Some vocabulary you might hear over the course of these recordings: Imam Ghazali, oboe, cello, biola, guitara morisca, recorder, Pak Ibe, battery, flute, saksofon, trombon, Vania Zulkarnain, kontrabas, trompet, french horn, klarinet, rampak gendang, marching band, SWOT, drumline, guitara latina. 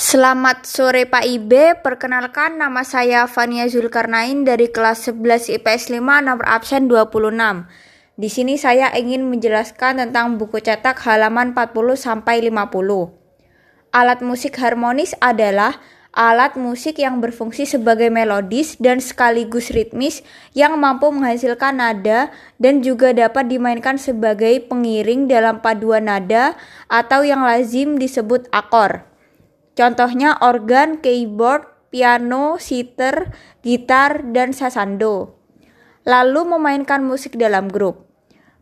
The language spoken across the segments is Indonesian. Selamat sore Pak Ibe, perkenalkan nama saya Vania Zulkarnain dari kelas 11 IPS 5 nomor absen 26. Di sini saya ingin menjelaskan tentang buku cetak halaman 40-50. Alat musik harmonis adalah alat musik yang berfungsi sebagai melodis dan sekaligus ritmis yang mampu menghasilkan nada dan juga dapat dimainkan sebagai pengiring dalam paduan nada atau yang lazim disebut akor. Contohnya organ, keyboard, piano, sitar, gitar, dan sasando. Lalu memainkan musik dalam grup.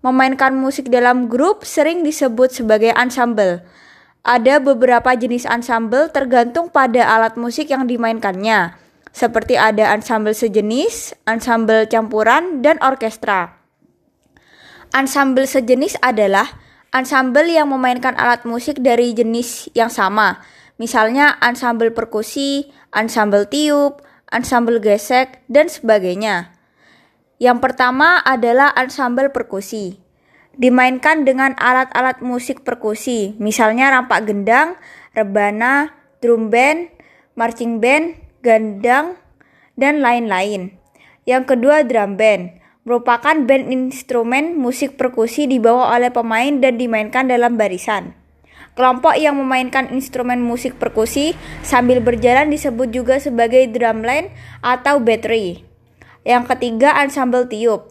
Memainkan musik dalam grup sering disebut sebagai ensemble. Ada beberapa jenis ensemble tergantung pada alat musik yang dimainkannya. Seperti ada ensemble sejenis, ensemble campuran, dan orkestra. Ensemble sejenis adalah ensemble yang memainkan alat musik dari jenis yang sama. Misalnya ansambel perkusi, ansambel tiup, ansambel gesek, dan sebagainya. Yang pertama adalah ansambel perkusi. Dimainkan dengan alat-alat musik perkusi, misalnya rampak gendang, rebana, drum band, marching band, gendang, dan lain-lain. Yang kedua drum band, merupakan band instrumen musik perkusi dibawa oleh pemain dan dimainkan dalam barisan. Kelompok yang memainkan instrumen musik perkusi sambil berjalan disebut juga sebagai drumline atau battery. Yang ketiga, ansambel tiup.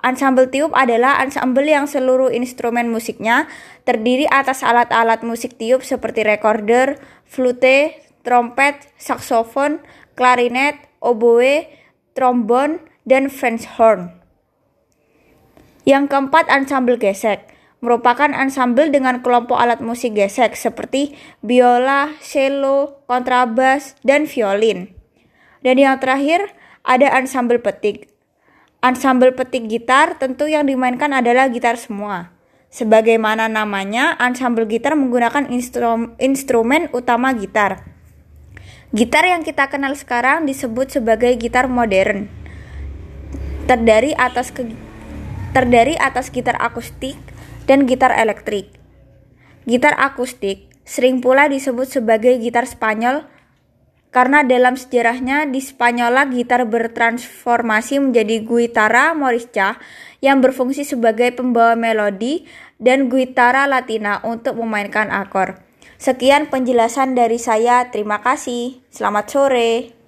Ansambel tiup adalah ansambel yang seluruh instrumen musiknya terdiri atas alat-alat musik tiup seperti recorder, flute, trompet, saksofon, klarinet, oboe, trombon, dan french horn. Yang keempat, ansambel gesek. Merupakan ansambel dengan kelompok alat musik gesek seperti biola, cello, kontrabas, dan violin. Dan yang terakhir ada ansambel petik. Ansambel petik gitar tentu yang dimainkan adalah gitar semua. Sebagaimana namanya, ansambel gitar menggunakan instrumen utama gitar. Gitar yang kita kenal sekarang disebut sebagai gitar modern. Terdiri atas gitar akustik dan gitar elektrik. Gitar akustik sering pula disebut sebagai gitar Spanyol karena dalam sejarahnya di Spanyola gitar bertransformasi menjadi guitara morisca yang berfungsi sebagai pembawa melodi dan guitara latina untuk memainkan akor. Sekian penjelasan dari saya, terima kasih. Selamat sore.